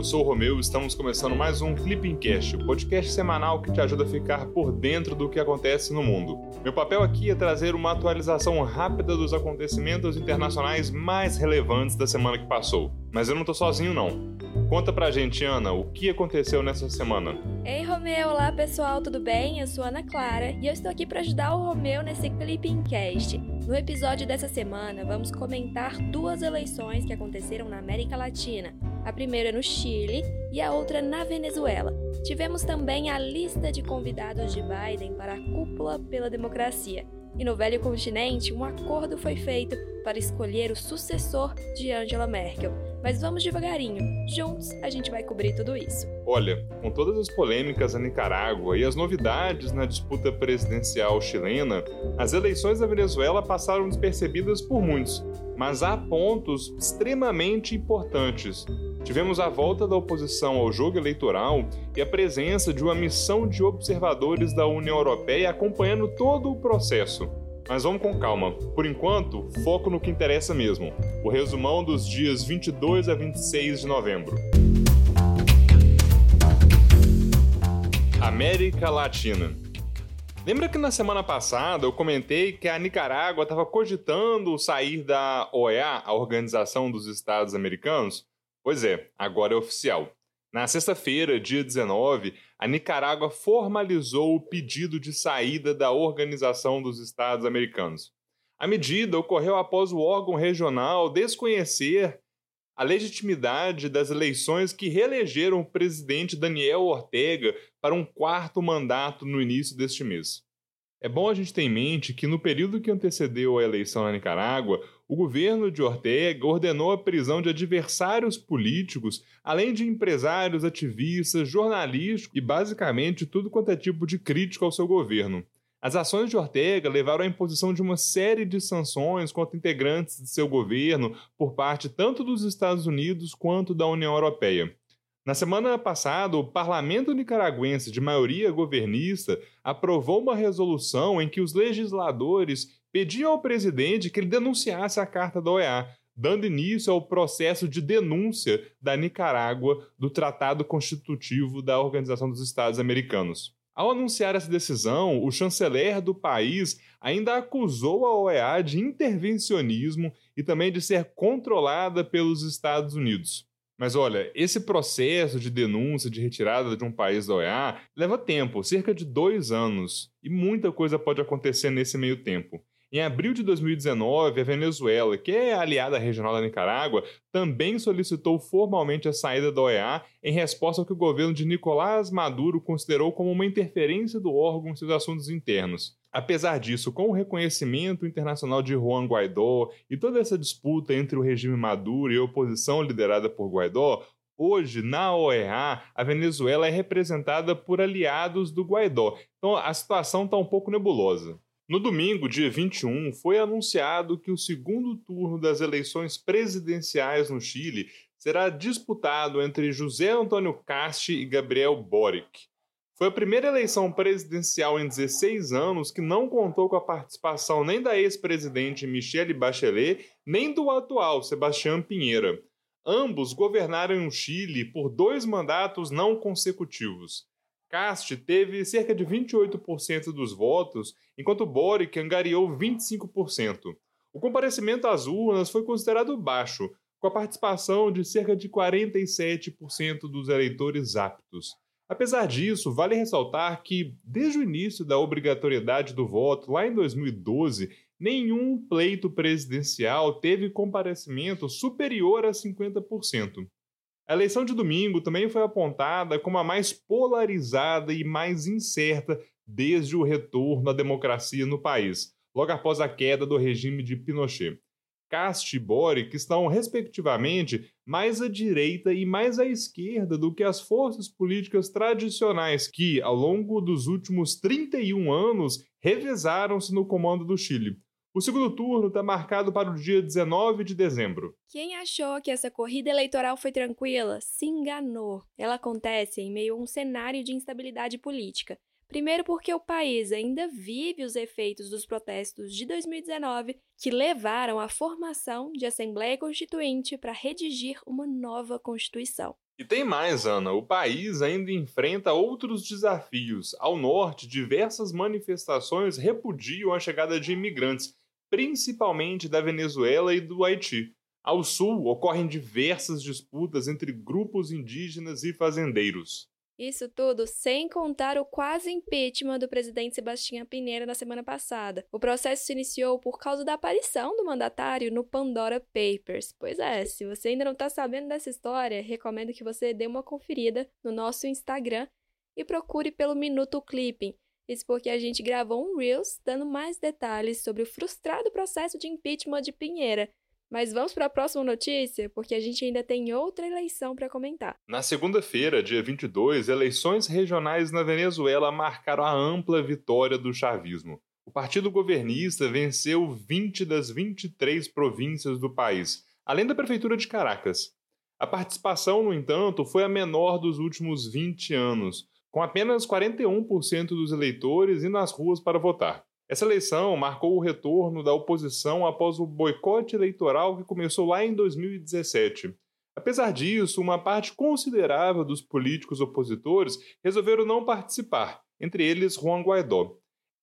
eu sou o Romeu e estamos começando mais um Clipping Cast, o podcast semanal que te ajuda a ficar por dentro do que acontece no mundo. Meu papel aqui é trazer uma atualização rápida dos acontecimentos internacionais mais relevantes da semana que passou. Mas eu não tô sozinho, não. Conta pra gente, Ana, o que aconteceu nessa semana? Ei, Romeu! Olá, pessoal! Tudo bem? Eu sou Ana Clara e eu estou aqui pra ajudar o Romeu nesse Clipping Cast. No episódio dessa semana, vamos comentar duas eleições que aconteceram na América Latina. A primeira no Chile e a outra na Venezuela. Tivemos também a lista de convidados de Biden para a Cúpula pela Democracia. E no Velho Continente, um acordo foi feito para escolher o sucessor de Angela Merkel. Mas vamos devagarinho, juntos a gente vai cobrir tudo isso. Olha, com todas as polêmicas na Nicarágua e as novidades na disputa presidencial chilena, as eleições da Venezuela passaram despercebidas por muitos, mas há pontos extremamente importantes. Tivemos a volta da oposição ao jogo eleitoral e a presença de uma missão de observadores da União Europeia acompanhando todo o processo. Mas vamos com calma. Por enquanto, foco no que interessa mesmo. O resumão dos dias 22 a 26 de novembro. América Latina. Lembra que na semana passada eu comentei que a Nicarágua estava cogitando sair da OEA, a Organização dos Estados Americanos? Pois é, agora é oficial. Na sexta-feira, dia 19, a Nicarágua formalizou o pedido de saída da Organização dos Estados Americanos. A medida ocorreu após o órgão regional desconhecer a legitimidade das eleições que reelegeram o presidente Daniel Ortega para um quarto mandato no início deste mês. É bom a gente ter em mente que, no período que antecedeu a eleição na Nicarágua, o governo de Ortega ordenou a prisão de adversários políticos, além de empresários, ativistas, jornalísticos e basicamente tudo quanto é tipo de crítica ao seu governo. As ações de Ortega levaram à imposição de uma série de sanções contra integrantes de seu governo por parte tanto dos Estados Unidos quanto da União Europeia. Na semana passada, o parlamento nicaragüense de maioria governista aprovou uma resolução em que os legisladores pediam ao presidente que ele denunciasse a Carta da OEA, dando início ao processo de denúncia da Nicarágua do Tratado Constitutivo da Organização dos Estados Americanos. Ao anunciar essa decisão, o chanceler do país ainda acusou a OEA de intervencionismo e também de ser controlada pelos Estados Unidos. Mas olha, esse processo de denúncia, de retirada de um país da OEA, leva tempo, cerca de 2 anos, e muita coisa pode acontecer nesse meio tempo. Em abril de 2019, a Venezuela, que é aliada regional da Nicarágua, também solicitou formalmente a saída da OEA em resposta ao que o governo de Nicolás Maduro considerou como uma interferência do órgão em seus assuntos internos. Apesar disso, com o reconhecimento internacional de Juan Guaidó e toda essa disputa entre o regime Maduro e a oposição liderada por Guaidó, hoje, na OEA, a Venezuela é representada por aliados do Guaidó. Então, a situação está um pouco nebulosa. No domingo, dia 21, foi anunciado que o segundo turno das eleições presidenciais no Chile será disputado entre José Antonio Kast e Gabriel Boric. Foi a primeira eleição presidencial em 16 anos que não contou com a participação nem da ex-presidente Michelle Bachelet, nem do atual Sebastián Piñera. Ambos governaram o Chile por 2 mandatos não consecutivos. Kast teve cerca de 28% dos votos, enquanto Boric angariou 25%. O comparecimento às urnas foi considerado baixo, com a participação de cerca de 47% dos eleitores aptos. Apesar disso, vale ressaltar que, desde o início da obrigatoriedade do voto, lá em 2012, nenhum pleito presidencial teve comparecimento superior a 50%. A eleição de domingo também foi apontada como a mais polarizada e mais incerta desde o retorno à democracia no país, logo após a queda do regime de Pinochet. Kast e Boric estão, respectivamente, mais à direita e mais à esquerda do que as forças políticas tradicionais que, ao longo dos últimos 31 anos, revezaram-se no comando do Chile. O segundo turno está marcado para o dia 19 de dezembro. Quem achou que essa corrida eleitoral foi tranquila, se enganou. Ela acontece em meio a um cenário de instabilidade política. Primeiro porque o país ainda vive os efeitos dos protestos de 2019 que levaram à formação de Assembleia Constituinte para redigir uma nova Constituição. E tem mais, Ana, o país ainda enfrenta outros desafios. Ao norte, diversas manifestações repudiam a chegada de imigrantes, principalmente da Venezuela e do Haiti. Ao sul, ocorrem diversas disputas entre grupos indígenas e fazendeiros. Isso tudo sem contar o quase impeachment do presidente Sebastián Piñera na semana passada. O processo se iniciou por causa da aparição do mandatário no Pandora Papers. Pois é, se você ainda não está sabendo dessa história, recomendo que você dê uma conferida no nosso Instagram e procure pelo Minuto Clipping. Isso porque a gente gravou um Reels dando mais detalhes sobre o frustrado processo de impeachment de Piñera. Mas vamos para a próxima notícia, porque a gente ainda tem outra eleição para comentar. Na segunda-feira, dia 22, eleições regionais na Venezuela marcaram a ampla vitória do chavismo. O partido governista venceu 20 das 23 províncias do país, além da prefeitura de Caracas. A participação, no entanto, foi a menor dos últimos 20 anos, com apenas 41% dos eleitores indo às ruas para votar. Essa eleição marcou o retorno da oposição após o boicote eleitoral que começou lá em 2017. Apesar disso, uma parte considerável dos políticos opositores resolveram não participar, entre eles Juan Guaidó.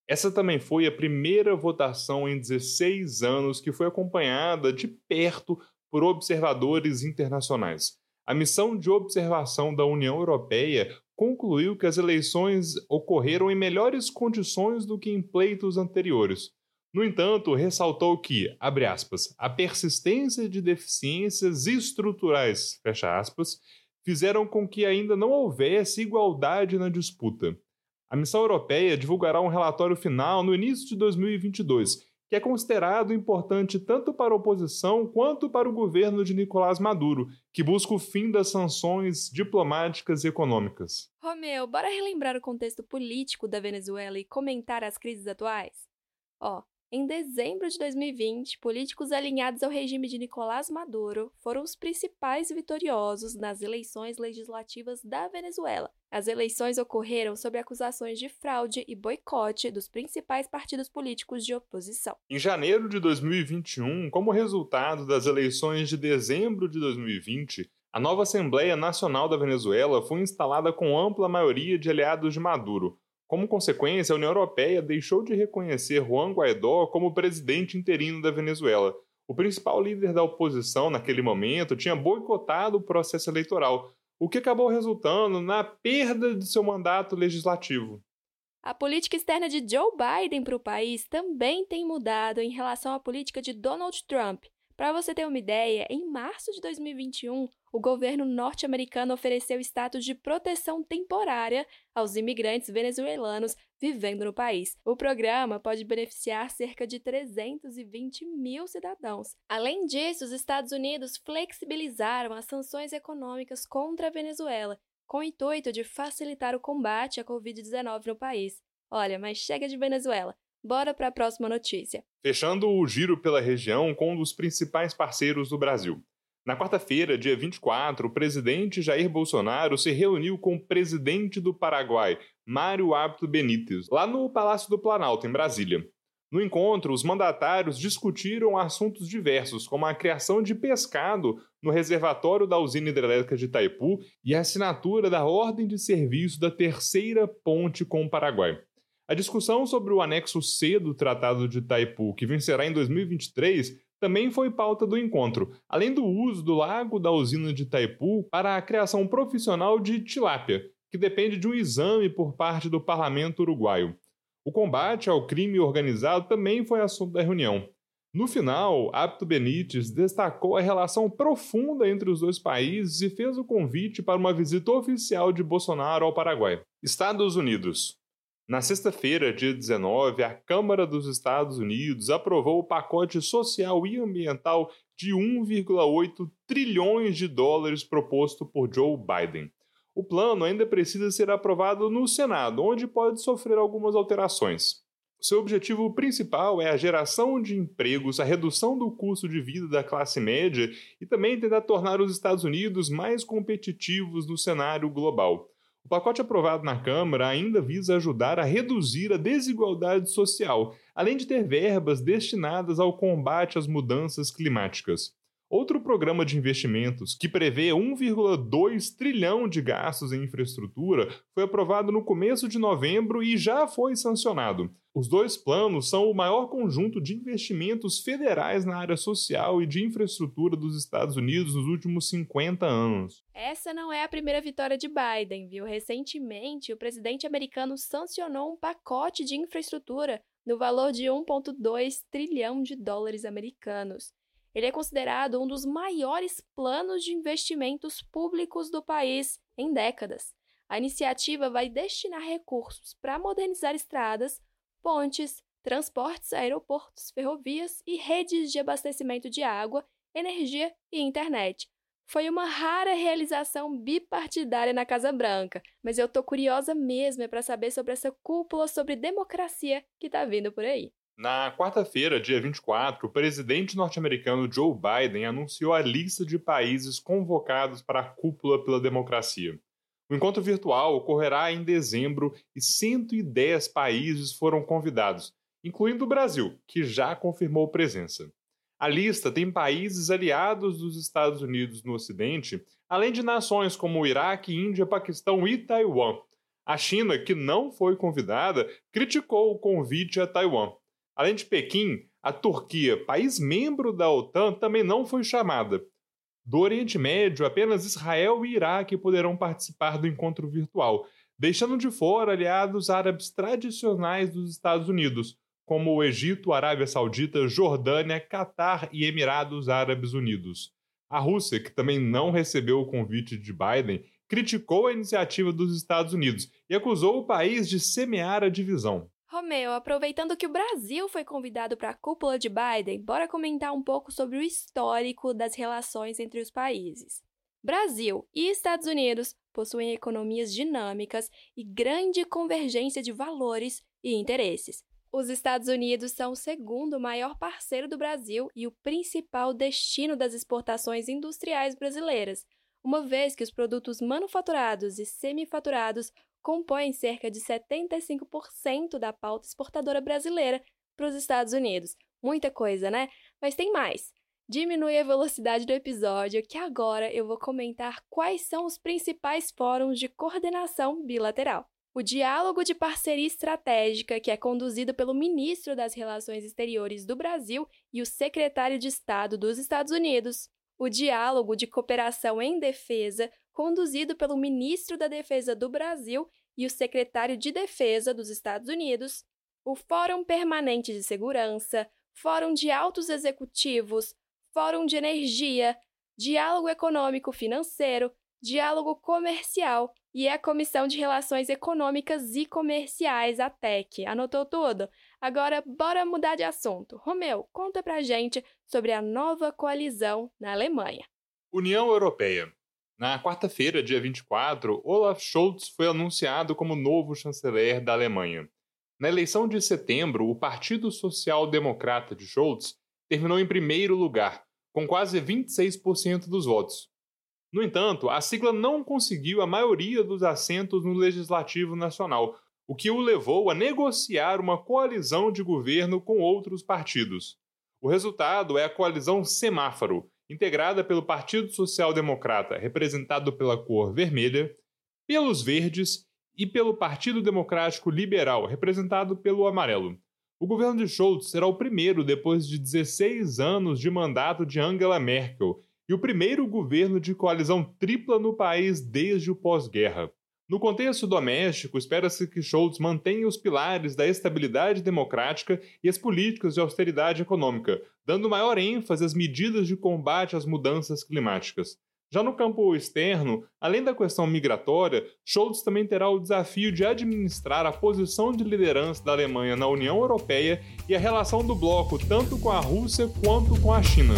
Essa também foi a primeira votação em 16 anos que foi acompanhada de perto por observadores internacionais. A missão de observação da União Europeia concluiu que as eleições ocorreram em melhores condições do que em pleitos anteriores. No entanto, ressaltou que, abre aspas, a persistência de deficiências estruturais, fecha aspas, fizeram com que ainda não houvesse igualdade na disputa. A missão europeia divulgará um relatório final no início de 2022, que é considerado importante tanto para a oposição quanto para o governo de Nicolás Maduro, que busca o fim das sanções diplomáticas e econômicas. Romeu, bora relembrar o contexto político da Venezuela e comentar as crises atuais? Em dezembro de 2020, políticos alinhados ao regime de Nicolás Maduro foram os principais vitoriosos nas eleições legislativas da Venezuela. As eleições ocorreram sob acusações de fraude e boicote dos principais partidos políticos de oposição. Em janeiro de 2021, como resultado das eleições de dezembro de 2020, a nova Assembleia Nacional da Venezuela foi instalada com ampla maioria de aliados de Maduro. Como consequência, a União Europeia deixou de reconhecer Juan Guaidó como presidente interino da Venezuela. O principal líder da oposição, naquele momento, tinha boicotado o processo eleitoral, o que acabou resultando na perda de seu mandato legislativo. A política externa de Joe Biden para o país também tem mudado em relação à política de Donald Trump. Para você ter uma ideia, em março de 2021, o governo norte-americano ofereceu status de proteção temporária aos imigrantes venezuelanos vivendo no país. O programa pode beneficiar cerca de 320 mil cidadãos. Além disso, os Estados Unidos flexibilizaram as sanções econômicas contra a Venezuela, com o intuito de facilitar o combate à Covid-19 no país. Olha, mas chega de Venezuela. Bora para a próxima notícia. Fechando o giro pela região com um dos principais parceiros do Brasil. Na quarta-feira, dia 24, o presidente Jair Bolsonaro se reuniu com o presidente do Paraguai, Mário Abdo Benítez, lá no Palácio do Planalto, em Brasília. No encontro, os mandatários discutiram assuntos diversos, como a criação de pescado no reservatório da usina hidrelétrica de Itaipu e a assinatura da ordem de serviço da terceira ponte com o Paraguai. A discussão sobre o anexo C do Tratado de Itaipu, que vencerá em 2023, também foi pauta do encontro, além do uso do lago da usina de Itaipu para a criação profissional de tilápia, que depende de um exame por parte do parlamento uruguaio. O combate ao crime organizado também foi assunto da reunião. No final, Abdo Benítez destacou a relação profunda entre os dois países e fez o convite para uma visita oficial de Bolsonaro ao Paraguai. Estados Unidos. Na sexta-feira, dia 19, a Câmara dos Estados Unidos aprovou o pacote social e ambiental de US$ 1,8 trilhões proposto por Joe Biden. O plano ainda precisa ser aprovado no Senado, onde pode sofrer algumas alterações. Seu objetivo principal é a geração de empregos, a redução do custo de vida da classe média e também tentar tornar os Estados Unidos mais competitivos no cenário global. O pacote aprovado na Câmara ainda visa ajudar a reduzir a desigualdade social, além de ter verbas destinadas ao combate às mudanças climáticas. Outro programa de investimentos, que prevê 1,2 trilhão de gastos em infraestrutura, foi aprovado no começo de novembro e já foi sancionado. Os dois planos são o maior conjunto de investimentos federais na área social e de infraestrutura dos Estados Unidos nos últimos 50 anos. Essa não é a primeira vitória de Biden, viu? Recentemente, o presidente americano sancionou um pacote de infraestrutura no valor de 1,2 trilhão de dólares americanos. Ele é considerado um dos maiores planos de investimentos públicos do país em décadas. A iniciativa vai destinar recursos para modernizar estradas, pontes, transportes, aeroportos, ferrovias e redes de abastecimento de água, energia e internet. Foi uma rara realização bipartidária na Casa Branca, mas eu tô curiosa mesmo para saber sobre essa cúpula sobre democracia que tá vindo por aí. Na quarta-feira, dia 24, o presidente norte-americano Joe Biden anunciou a lista de países convocados para a Cúpula pela Democracia. O encontro virtual ocorrerá em dezembro e 110 países foram convidados, incluindo o Brasil, que já confirmou presença. A lista tem países aliados dos Estados Unidos no Ocidente, além de nações como o Iraque, Índia, Paquistão e Taiwan. A China, que não foi convidada, criticou o convite a Taiwan. Além de Pequim, a Turquia, país membro da OTAN, também não foi chamada. Do Oriente Médio, apenas Israel e Iraque poderão participar do encontro virtual, deixando de fora aliados árabes tradicionais dos Estados Unidos, como o Egito, Arábia Saudita, Jordânia, Catar e Emirados Árabes Unidos. A Rússia, que também não recebeu o convite de Biden, criticou a iniciativa dos Estados Unidos e acusou o país de semear a divisão. Romeu, aproveitando que o Brasil foi convidado para a cúpula de Biden, bora comentar um pouco sobre o histórico das relações entre os países. Brasil e Estados Unidos possuem economias dinâmicas e grande convergência de valores e interesses. Os Estados Unidos são o segundo maior parceiro do Brasil e o principal destino das exportações industriais brasileiras, uma vez que os produtos manufaturados e semifaturados compõem cerca de 75% da pauta exportadora brasileira para os Estados Unidos. Muita coisa, né? Mas tem mais. Diminui a velocidade do episódio, que agora eu vou comentar quais são os principais fóruns de coordenação bilateral. O Diálogo de Parceria Estratégica, que é conduzido pelo Ministro das Relações Exteriores do Brasil e o Secretário de Estado dos Estados Unidos. O Diálogo de Cooperação em Defesa, conduzido pelo Ministro da Defesa do Brasil e o Secretário de Defesa dos Estados Unidos, o Fórum Permanente de Segurança, Fórum de Altos Executivos, Fórum de Energia, Diálogo Econômico Financeiro, Diálogo Comercial e a Comissão de Relações Econômicas e Comerciais, a TEC. Anotou tudo? Agora, bora mudar de assunto. Romeu, conta pra gente sobre a nova coalizão na Alemanha. União Europeia. Na quarta-feira, dia 24, Olaf Scholz foi anunciado como novo chanceler da Alemanha. Na eleição de setembro, o Partido Social Democrata de Scholz terminou em primeiro lugar, com quase 26% dos votos. No entanto, a sigla não conseguiu a maioria dos assentos no Legislativo Nacional, o que o levou a negociar uma coalizão de governo com outros partidos. O resultado é a coalizão Semáforo, integrada pelo Partido Social Democrata, representado pela cor vermelha, pelos verdes e pelo Partido Democrático Liberal, representado pelo amarelo. O governo de Scholz será o primeiro depois de 16 anos de mandato de Angela Merkel e o primeiro governo de coalizão tripla no país desde o pós-guerra. No contexto doméstico, espera-se que Scholz mantenha os pilares da estabilidade democrática e as políticas de austeridade econômica, dando maior ênfase às medidas de combate às mudanças climáticas. Já no campo externo, além da questão migratória, Scholz também terá o desafio de administrar a posição de liderança da Alemanha na União Europeia e a relação do bloco tanto com a Rússia quanto com a China.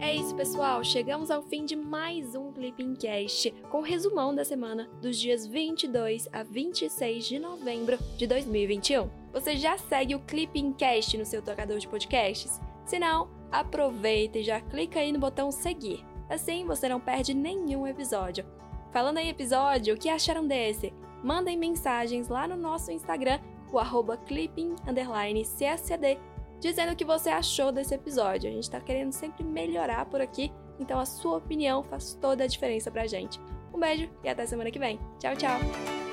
É isso, pessoal. Chegamos ao fim de mais um Clipping Cast, com o resumão da semana dos dias 22 a 26 de novembro de 2021. Você já segue o Clipping Cast no seu tocador de podcasts? Se não, aproveita e já clica aí no botão seguir. Assim você não perde nenhum episódio. Falando em episódio, o que acharam desse? Mandem mensagens lá no nosso Instagram, o @clipping_cscd, dizendo o que você achou desse episódio. A gente tá querendo sempre melhorar por aqui, então a sua opinião faz toda a diferença pra gente. Um beijo e até semana que vem. Tchau, tchau!